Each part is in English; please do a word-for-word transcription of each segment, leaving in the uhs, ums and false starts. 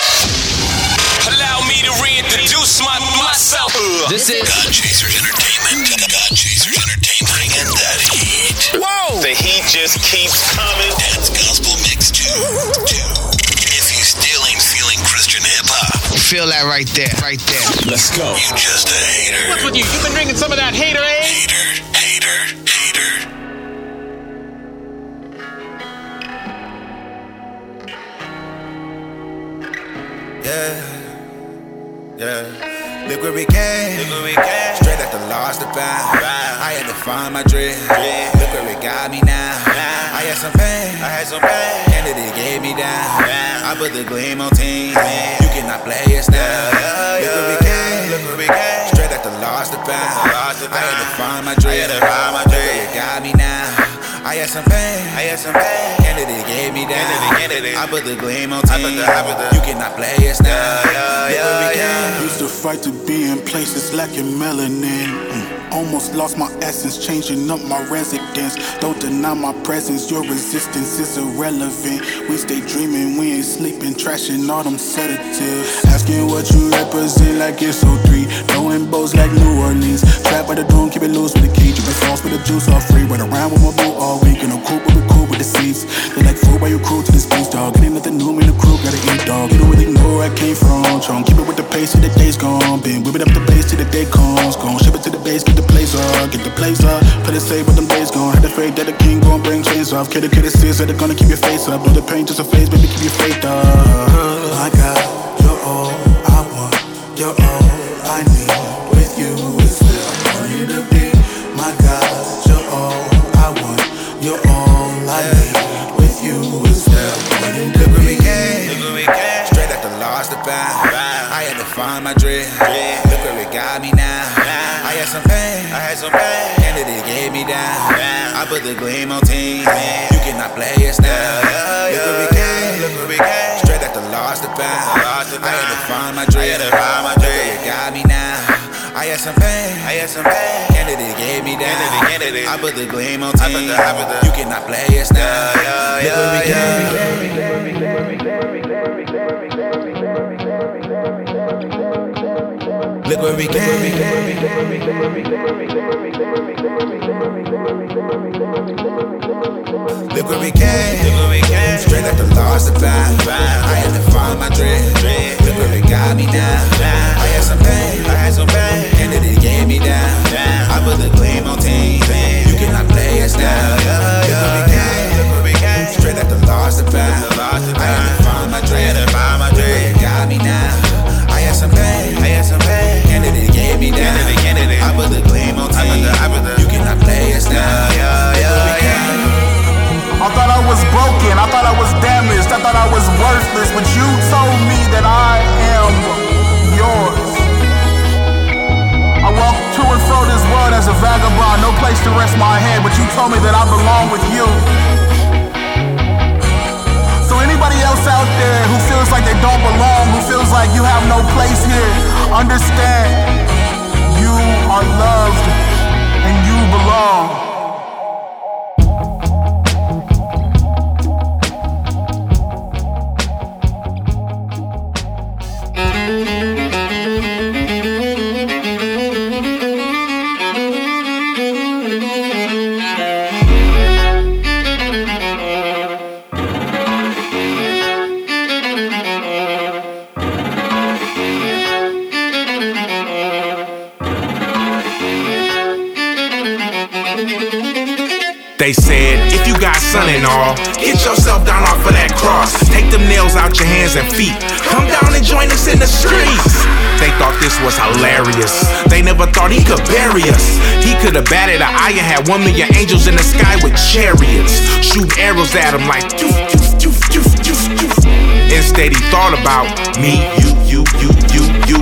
Allow me to reintroduce my, myself. Uh, this is God Chasers Entertainment. God Chasers Entertainment. Bringing that heat. Whoa! The heat just keeps coming. That's Gospel Mix two. If you still ain't feeling Christian hip-hop, feel that right there. Right there. Let's go. You just a hater. What's with you? You've been drinking some of that hater, eh? Hater, hater, hater. Yeah, yeah. Look where we came, look where we came. Straight at the lost to find. I had to find my dream. Yeah. Look where it got me now. Yeah. I had some pain, I had some pain. Kennedy gave me down. Yeah. I put the gleam on team. Yeah. You cannot play us now. Yeah. Look where we came, look where we came. Straight at the lost to find. I had to find my dream. I had to find my dream. Look where it got me now. I had some pain, I had some pain. Kennedy gave me down. Kennedy, Kennedy. I put the gleam on team. The, the, you cannot play us now. Yeah, yeah, yeah, yeah. Used to fight to be in places lacking melanin. Mm. Almost lost my essence, changing up my residence. Don't deny my presence, your resistance is irrelevant. We stay dreaming, we ain't sleeping, trashing all them sedatives. Asking what you represent like it's oh three. Throwing bows like New Orleans. Trapped by the doom, keep it loose with the key. Dripping sauce with the juice, all free. Run around with my boo all week, and I'm cool with the cool with the seeds. They like food by your crew to this beast, dog. It ain't nothing new, me the crew gotta eat, dog. You don't really know where I came from, trying keep it with the pace till the day's gone. Been whipping up the bass till the day comes, gone. Ship it to the base, get the plays up, get the plays up. Put it safe with them days gone. Had the faith that the king gon' bring chains off. Kid, the kid, the sis, they're gonna keep your face up. Know the pain just a phase, baby, keep your faith up. I got your all I want, your all I need. With you is where I want you to be, my God. Your all I want. You're all I need. With you is where I wanted to be. Straight at the lost to find. I had to find my dream. Look where it got me now. I had some pain. I had some pain. Kennedy gave me down. I put the gleam on team. You cannot play us now. Look where we came. Look where we came. Straight at the lost to find. I had to find my dream. Look where it got me now. I had some pain, I had some pain. Kennedy gave me down. Kennedy, Kennedy. I put the gleam on team. The, the, you cannot play us now. Yeah, yeah, yeah. Look where we came. Look where we came. Straight at the lost to find. I had to find my dream. Look where it got me down. I had some pain, I had some pain. Kennedy gave me down. I put the gleam on team. You cannot play us now. Look where we came. Straight at the lost to find. I had to find my dream. Look where it got me now. I had some pain, I had some pain. Kennedy gave me down. I put the gleam on team. You cannot play us now. I thought I was broken, I thought I was damaged, I thought I was worthless, but you told me that I am yours. I walk to and fro this world as a vagabond, no place to rest my head, but you told me that I belong with you. So anybody else out there who feels like they don't belong, who feels like you have no place here, understand you are loved and you belong. They said, if you got sun and all, get yourself down off of that cross. Take them nails out your hands and feet. Come down and join us in the streets. They thought this was hilarious. They never thought he could bury us. He could have batted an eye and had one million angels in the sky with chariots. Shoot arrows at him like doof, doof, doof, doof, doof, doof. Instead he thought about me, you, you, you, you, you.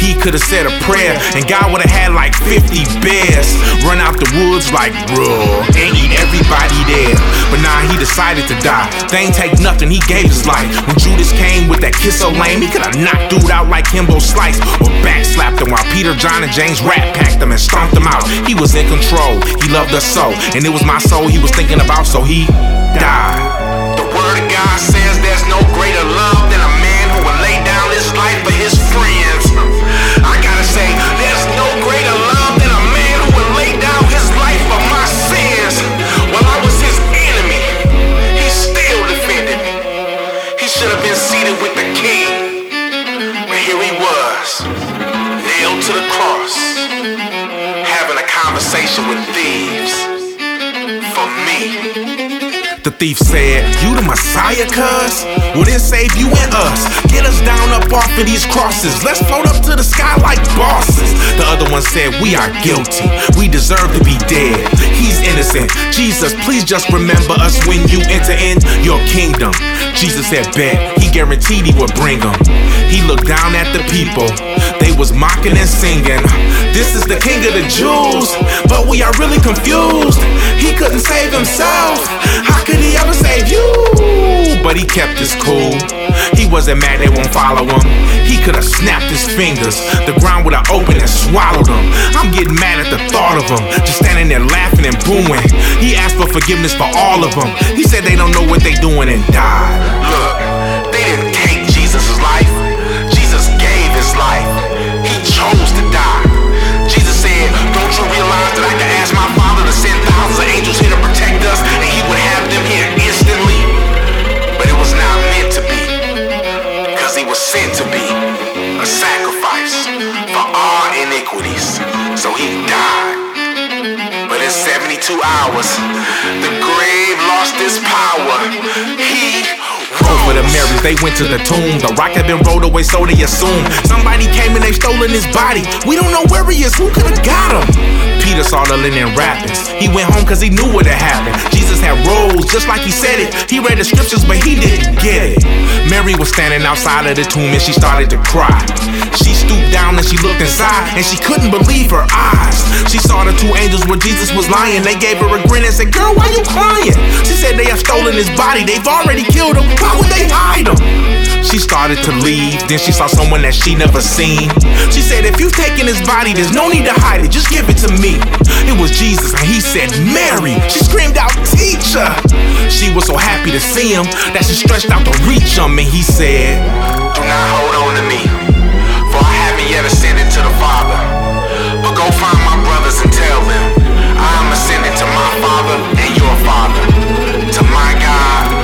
He could have said a prayer and God would have had like fifty bears run out the woods like bruh and eat everybody there. But nah, he decided to die. They ain't take nothing, he gave his life. When Judas came with that kiss so lame, he could have knocked dude out like Kimbo Slice or backslapped him while Peter, John, and James rat packed him and stomped him out. He was in control, he loved us so, and it was my soul he was thinking about, so he died. The word of God says there's no greater love than a man who will lay down his life for his friends. I gotta say, there's no greater love than a man who would lay down his life for my sins. While I was his enemy, he still defended me. He should have been seated with the king, but here he was, nailed to the cross, having a conversation with thieves for me. The thief said, you the Messiah, cuz? Well, then save you and us. Get us down up off of these crosses. Let's float up to the sky like bosses. The other one said, we are guilty. We deserve to be dead. He's innocent. Jesus, please just remember us when you enter in your kingdom. Jesus said, bet. He guaranteed he would bring them. He looked down at the people. They was mocking and singing, this is the King of the Jews. But we are really confused. He couldn't save himself. How could Did he ever save you? But he kept his cool. He wasn't mad they won't follow him. He could have snapped his fingers. The ground would have opened and swallowed him. I'm getting mad at the thought of him, just standing there laughing and booing. He asked for forgiveness for all of them. He said they don't know what they doing and died. Look, they didn't take Jesus' life. Jesus gave his life. He chose to die. Jesus said, don't you realize that I can ask my Father to send thousands of angels here to protect us, and he would have them here instantly? But it was not meant to be, because he was sent to be a sacrifice for our iniquities. So he died. But in seventy-two hours, the grave lost its power. He over the Marys, they went to the tomb. The rock had been rolled away, so they assumed somebody came and they stolen his body. We don't know where he is, who could've got him? Peter saw the linen wrappings. He went home cause he knew what had happened. Jesus had rose, just like he said it. He read the scriptures, but he didn't get it. Mary was standing outside of the tomb and she started to cry. She stooped down and she looked inside, and she couldn't believe her eyes. She saw the two angels where Jesus was lying. They gave her a grin and said, girl, why you crying? She said, they have stolen his body, they've already killed him. Why would they hide him? She started to leave, then she saw someone that she never seen. She said, if you've taken his body, there's no need to hide it, just give it to me. It was Jesus, and he said, Mary. She screamed out, teacher. She was so happy to see him that she stretched out to reach him, and he said, do not hold on to me, for I haven't yet ascended to the Father. But go find my brothers and tell them, I am ascended to my Father and your Father, to my God.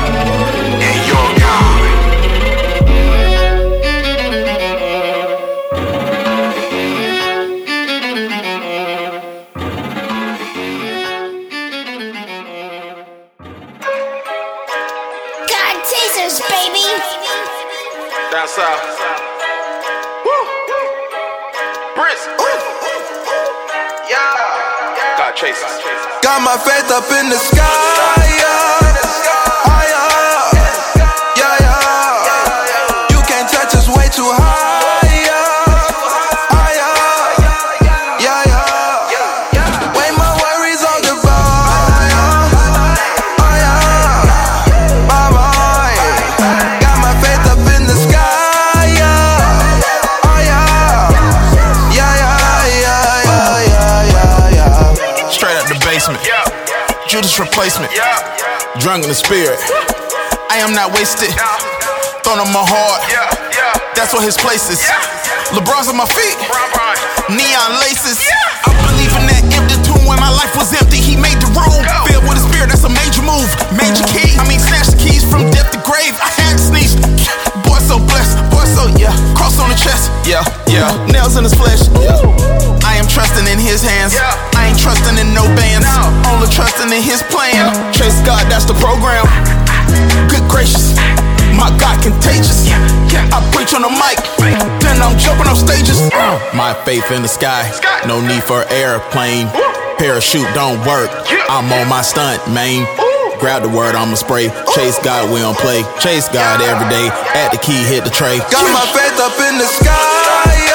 That's up. Woo! Brinson. Yeah. God chasers. Got my faith up in the sky. Yeah. Oh, yeah. Yeah, yeah. You can't touch us, way too high. Yeah. Oh, yeah. Yeah, yeah. Way my worries on the vine. Yeah. Oh, yeah. My mind. Got my faith up in the sky. Yeah, yeah, yeah, yeah, yeah, basement. Yeah. Judas replacement. Yeah. Drunk in the spirit. Yeah. I am not wasted. Yeah. Thrown on my heart. Yeah. Yeah. That's what his place is. Yeah. LeBron's on my feet. Neon laces. Yeah. I believe in that empty tomb when my life was empty. He made the room. Go. Filled with a spirit. That's a major move. Major key. I mean, snatch the keys from death to grave. I had sneezed. Boy, so blessed. Boy, so yeah. Cross on the chest. Yeah, yeah. Nails in his flesh. Yeah. I am trusting in his hands. Yeah. I ain't trusting in no bands. No. Only trusting in his plan. Yeah. Trust God. That's the program. Good gracious. My God, contagious. Yeah, yeah. I preach on the mic, then I'm jumping off stages. My faith in the sky, no need for airplane. Parachute don't work, I'm on my stunt, man. Grab the word, I'ma spray. Chase God, we don't play. Chase God every day. At the key, hit the tray. Got my faith up in the sky.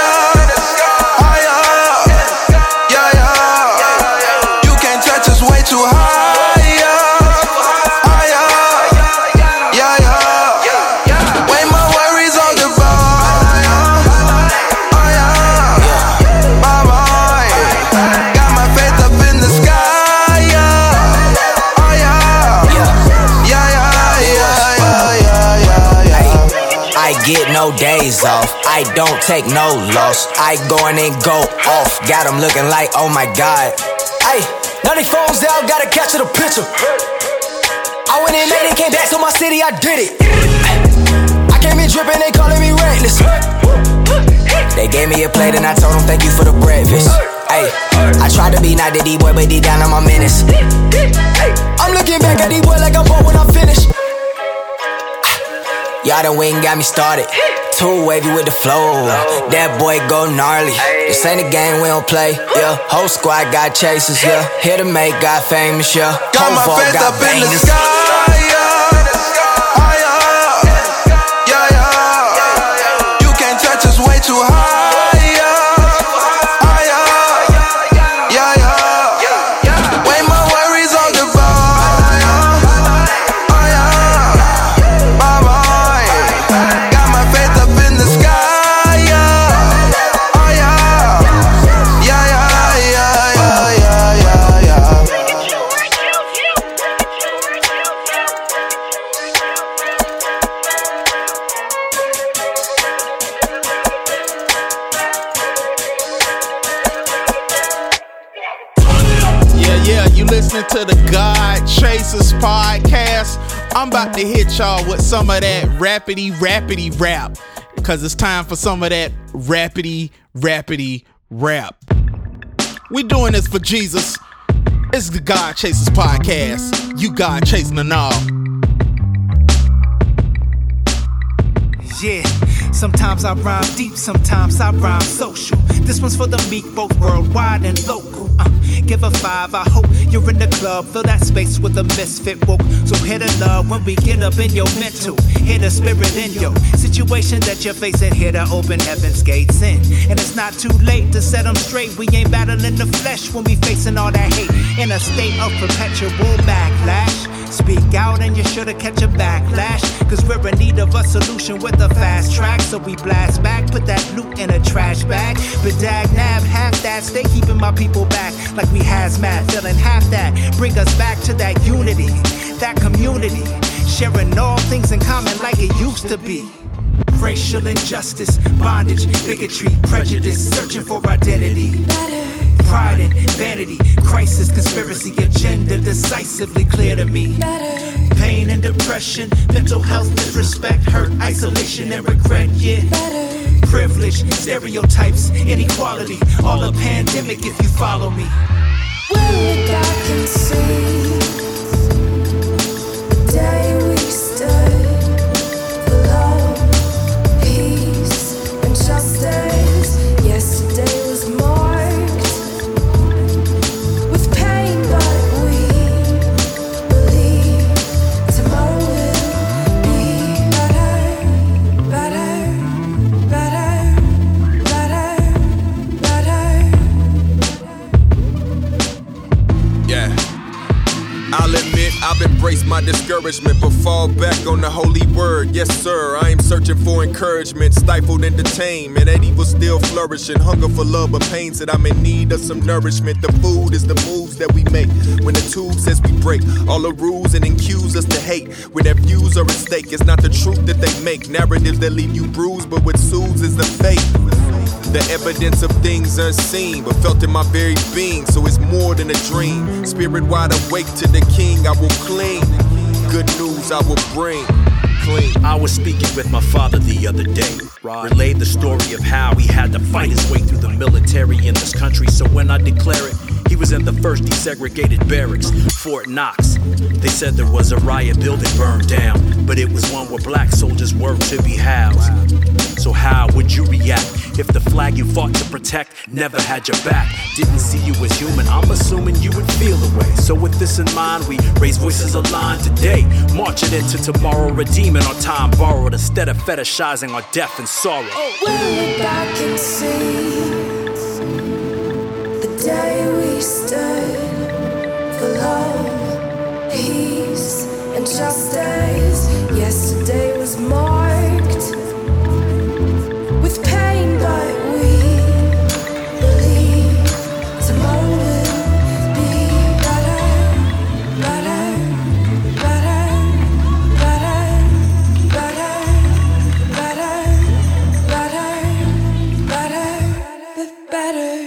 No days off, I don't take no loss. I go in and go off, got them looking like, oh my God. Ay, now they phones out, gotta capture the picture. I went in, made it, came back to my city, I did it. Ay, I came in dripping, they calling me reckless. They gave me a plate and I told them thank you for the breakfast. Ay, I tried to be not the D-boy, but deep down on my menace. I'm looking back at D-boy like I'm bored when I'm finished. Y'all done went and got me started. Too wavy with the flow. That boy go gnarly. This ain't a game we don't play. Yeah, whole squad got chasers. Yeah, here to make God famous. Yeah, got my faith up in the sky. Podcast. I'm about to hit y'all with some of that rapidy rapidy rap, because it's time for some of that rapidy rapidy rap. We doing this for Jesus. It's the God Chasers podcast. You God chasing and all. Yeah, sometimes I rhyme deep, sometimes I rhyme social. This one's for the meek, both worldwide and local. Uh, give a five, I hope you're in the club. Fill that space with a misfit woke. So hit a love when we get up in your mental. Hit a spirit in your situation that you're facing. Hit a open heaven's gates in. And it's not too late to set them straight. We ain't battling the flesh when we facing all that hate. In a state of perpetual backlash. Speak out and you sure to catch a backlash. Cause we're in need of a solution with a fast track. So we blast back, put that loot in a trash bag. But dag nab, half that, stay keeping my people back. Like we hazmat, feeling half that. Bring us back to that unity, that community. Sharing all things in common like it used to be. Racial injustice, bondage, bigotry, prejudice. Searching for identity. Pride and vanity, crisis, conspiracy, agenda decisively clear to me. Better. Pain and depression, mental health, disrespect, hurt, isolation and regret, yeah. Better. Privilege, stereotypes, inequality, all a pandemic if you follow me. When the dark can see, the day we stood. embrace my discouragement, but fall back on the holy word. Yes, sir, I am searching for encouragement, stifled and detained, and that evil still flourishing. Hunger for love but pains that I'm in need of some nourishment. The food is the moves that we make when the tube says we break all the rules and accuse us to hate when their views are at stake. It's not the truth that they make, narratives that leave you bruised, but what soothes is the faith. The evidence of things unseen, but felt in my very being, so it's more than a dream. Spirit wide awake to the King, I will cling. Good news I will bring. Clean. I was speaking with my father the other day. Relayed the story of how he had to fight his way through the military in this country. So when I declare it, he was in the first desegregated barracks, Fort Knox. They said there was a riot, building burned down, but it was one where black soldiers were to be housed. So how would you react if the flag you fought to protect never had your back? Didn't see you as human, I'm assuming you would feel the way. So with this in mind, we raise voices aligned today, marching into tomorrow, redeeming our time borrowed instead of fetishizing our death and sorrow. When the dark can see day we stood for love, peace, and justice. Yesterday was marked with pain, but we believe tomorrow will be better, better, better, better, better, better, better, better, better, better.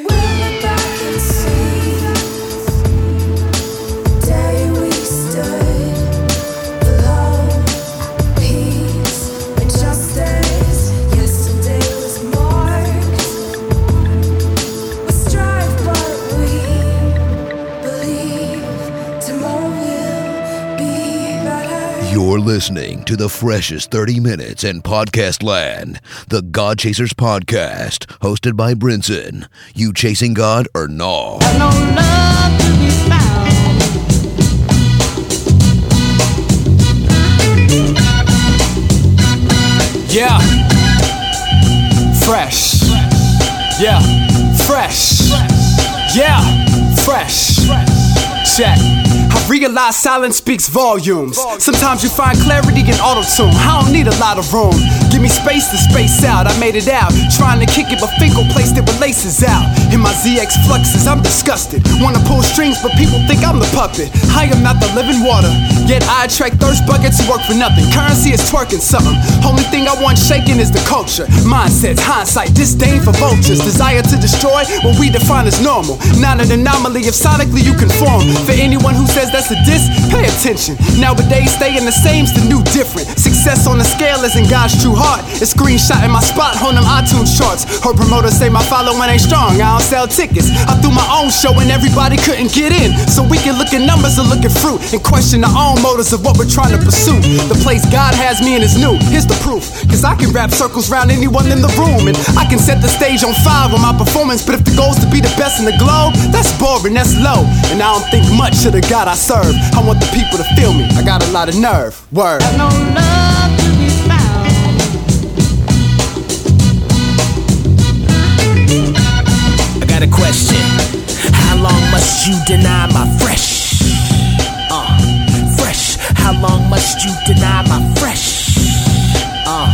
You're listening to the freshest thirty minutes in podcast land, the God Chasers podcast, hosted by Brinson. You chasing God or no? I know love to be found. Yeah. Fresh. Yeah. Fresh. Yeah. Fresh. Check. I realize silence speaks volumes. Sometimes you find clarity in auto-tune. I don't need a lot of room. Give me space to space out. I made it out. Trying to kick it, but finger placed it with laces out. In my Z X fluxes, I'm disgusted. Wanna pull strings, but people think I'm the puppet. I am not the living water, yet I attract thirst buckets who work for nothing. Currency is twerking something. Only thing I want shaking is the culture. Mindsets, hindsight, disdain for vultures. Desire to destroy what we define as normal. Not an anomaly if sonically you conform. For anyone who says that's a diss, pay attention. Nowadays, staying the same's the new different. Success on the scale isn't God's true heart. It's screenshotting my spot on them iTunes charts. Heard promoters say my following ain't strong, I don't sell tickets. I threw my own show and everybody couldn't get in. So we can look at numbers and look at fruit and question our own motives of what we're trying to pursue. The place God has me in is new, here's the proof. Cause I can wrap circles round anyone in the room, and I can set the stage on fire with my performance. But if the goal's to be the best in the globe, that's boring, that's low. And I don't think much of the God I serve. I want the people to feel me, I got a lot of nerve. Word. I know love to be found. I got a question. How long must you deny my fresh? Uh, fresh. How long must you deny my fresh? Uh,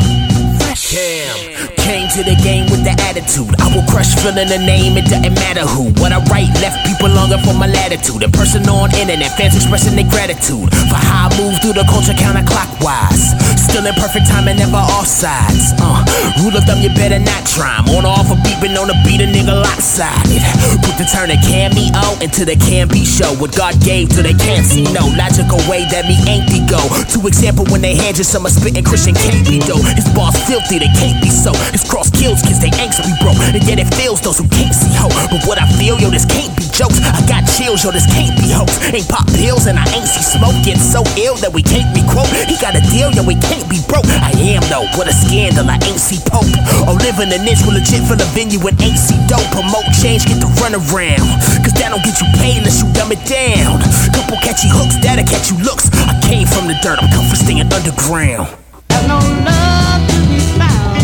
fresh. Damn. Came to the game with the attitude. I will crush filling the name, it doesn't matter who. What I write left people longer for my latitude. A person on internet, fans expressing their gratitude for how I move through the culture counterclockwise. Still in perfect time and never off sides. Uh, rule of thumb, you better not try. I'm on or off a beat, but on a beat a nigga lopsided. Put the turn of cameo into the can-be show. What God gave to they can't see, no logical way that me ain't the go. To example, when they hand you some of spitting Christian can't be dope. His bars filthy, they can't be so. It's cross kills, cause they angst be broke. And yet it fails those who can't see hope. But what I feel, yo, this can't be jokes. I got chills, yo, this can't be hoax. Ain't pop pills and I ain't see smoke. Get so ill that we can't be quote. He got a deal, yo, we can't be broke. I am though, what a scandal, I ain't see Pope. Or live in a niche with legit for the venue and ain't see dope. Promote change, get the runaround. Cause that don't get you paid unless you dumb it down. Couple catchy hooks, that'll catch you looks. I came from the dirt, I'm comfort staying underground. I know love to be found.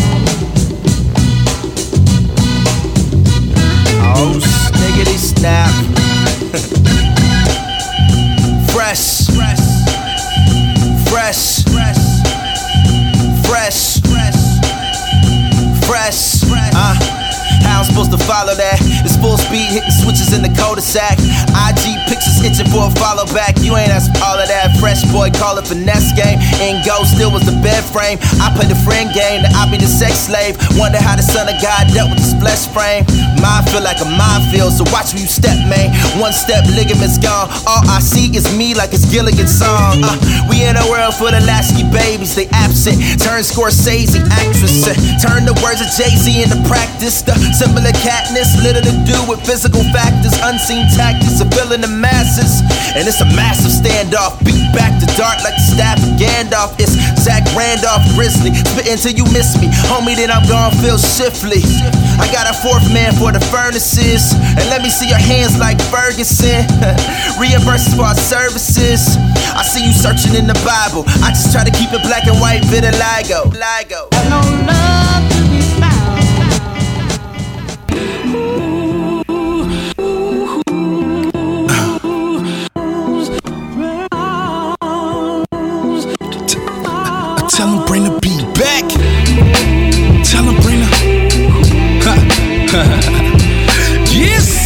Oh, sniggity snap. Fresh. Fresh. full speed, hitting switches in the cul-de-sac. I G pictures itching for a follow back. You ain't asked all of that fresh boy, call it finesse game. In go still was the bed frame. I play the friend game, that I be the sex slave. Wonder how the son of God dealt with this flesh frame. Mine feel like a minefield, so watch where you step, man. One step, ligaments gone. All I see is me like it's Gilligan's song. Uh, we in a world full of lasky babies, they absent. Turn Scorsese actress, uh, turn the words of Jay Z into practice. The similar catness, little to do with physical factors, unseen tactics, appealing to masses. And it's a massive standoff, beat back the dart like the staff of Gandalf. It's Zach Randolph, grizzly, spit until you miss me, homie. Then I'm gone, feel shifty. I got a fourth man for the furnaces, and let me see your hands like Ferguson. Reimburses for our services. I see you searching in the Bible. I just try to keep it black and white, vitiligo. Ligo. I don't love to be found. Tell him bring the beat back. Tell him bring the. Yes.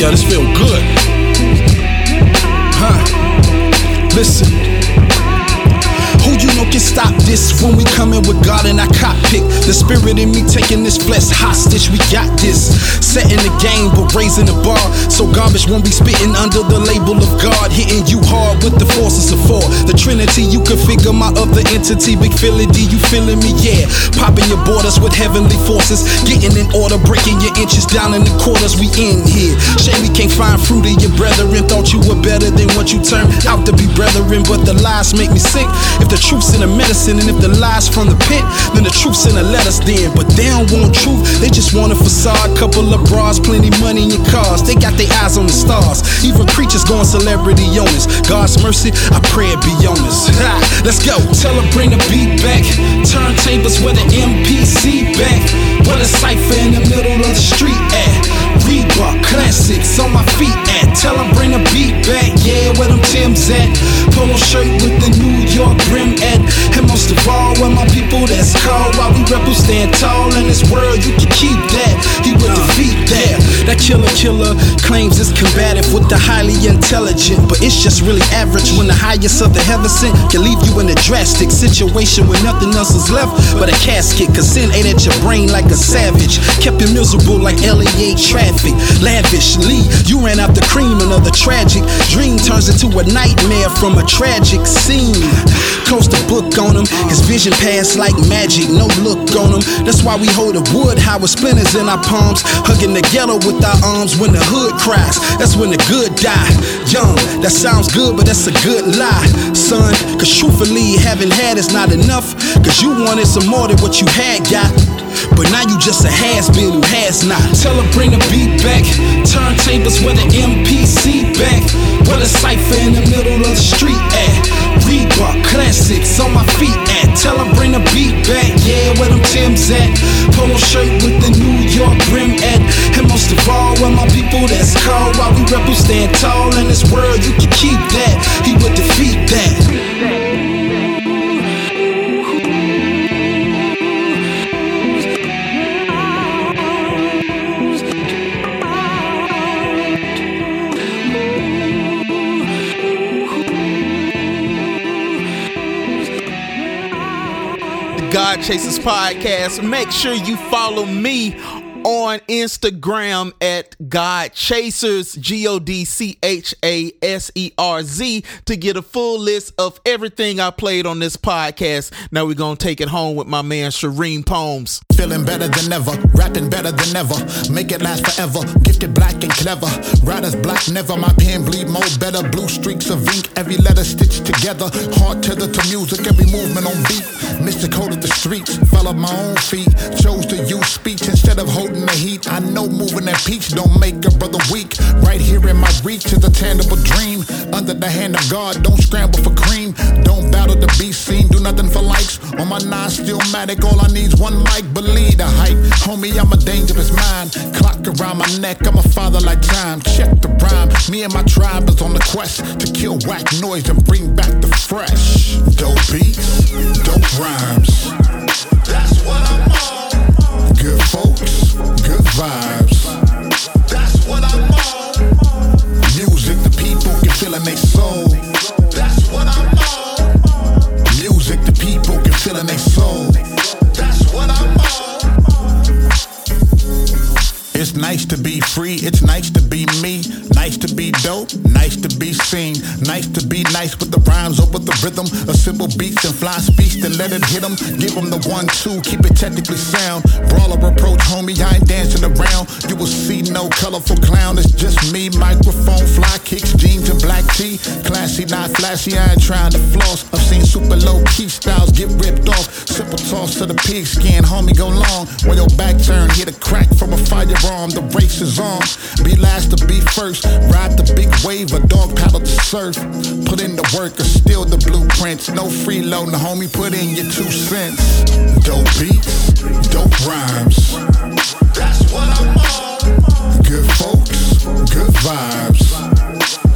Yo, this feel good. Huh? Listen. Who you know can stop this? When we coming with God in our cockpit, the spirit in me taking this flesh hostage. We got this. Setting the game, but raising the bar. So garbage won't be spitting under the label of God. Hitting you hard with the forces of four. The Trinity, you can figure my other entity. Big Philly, you feeling me? Yeah. Popping your borders with heavenly forces. Getting in order, breaking your inches down in the quarters. We in here. Shame we can't find fruit in your brethren. Thought you were better than what you turned out to be, brethren. But the lies make me sick. If the truth's in the medicine, and if the lies from the pit, then the truth's in the letters then. But they don't want truth, they just want a facade. Couple of bras, plenty money in cars. They got their eyes on the stars. Even creatures going celebrity on us. God's mercy, I pray it be on us. Ha, let's go. Tell her bring the beat back. Turntables with the M P C back. What a cipher in the middle of the street at. Reebok classics on my feet at. Tell her bring the beat back. Yeah, where them Tim's at. Polo shirt with the New York rim. At, and most of all, when my people that's called, while we rebels stand tall in this world, you can keep that. He would defeat that. That killer killer claims it's combative with the highly intelligent, but it's just really average when the highest of the heaven sent can leave you in a drastic situation where nothing else is left but a casket. Cause sin ate at your brain like a savage, kept you miserable like L A traffic. Lavishly, you ran out the cream. Another tragic dream turns into a nightmare from a tragic scene. Close the book on him, his vision passed like magic, no look on him. That's why we hold the wood, how with splinters in our palms, hugging the ghetto with our arms. When the hood cries, that's when the good die. Young, that sounds good, but that's a good lie, son. Cause truthfully, having had is not enough. Cause you wanted some more than what you had got, but now you just a has-been who has not. Tell her bring the beat back. Turntables with the M P C back. Well, a cipher in the middle of the street at. Reebok classics on my feet at. Tell her bring the beat back. Yeah, where them Tim's at. Polo shirt with the New York rim at. And most of all, where my people that's called, while we rebels stand tall in this world, you can keep that. He would defeat that. God Chasers Podcast. Make sure you follow me on Instagram at God Chasers, G O D C H A S E R Z, to get a full list of everything I played on this podcast. Now we're going to take it home with my man Shireen Poems. Feeling better than ever, rapping better than ever, make it last forever, gifted black and clever, riders black never, my pen bleed more better, blue streaks of ink, every letter stitched together, heart tethered to music, every movement on beat, mystical of the streets, followed my own feet, chose to use speech instead of holding the heat. I know moving that peach don't make a brother weak. Right here in my reach is a tangible dream. Under the hand of God, don't scramble for cream. Don't battle to be seen. Do nothing for likes. On my nine still matic, all I need's one mic, believe the hype. Homie, I'm a dangerous mind. Clock around my neck, I'm a father like time. Check the rhyme, me and my tribe is on the quest to kill whack noise and bring back the fresh. Dope beats, dope rhymes. That's what I'm on. Good folks, good vibes. That's what I'm on. Music the people can feel in their soul. That's what I'm on. Music the people can feel in their soul. That's what I'm on. It's nice to be free, it's nice to be me. Nice to be dope, nice to be seen. Nice to be nice with the rhymes or with the rhythm. A simple beats and fly speech to let it hit them. Give them the one, two, keep it technically sound. Brawler approach, homie, I ain't dancing around. You will see no colorful clown, it's just me. Microphone, fly kicks, jeans and black tee. Classy, not flashy, I ain't trying to floss. I've seen super low key styles get ripped off. Simple toss to the pig skin, homie, go long. When your back turn, hit a crack from a firearm. The race is on, be last to be first. Ride the big wave, a dog paddle to surf. Put in the work or steal the blueprints. No freeloading, homie, put in your two cents. Dope beats, dope rhymes. That's what I'm on. Good folks, good vibes.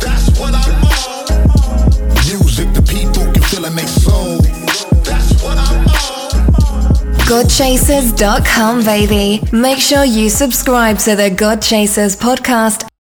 That's what I'm on. Music the people can feel in their soul. That's what I'm on. God chasers dot com, baby. Make sure you subscribe to the God Chasers podcast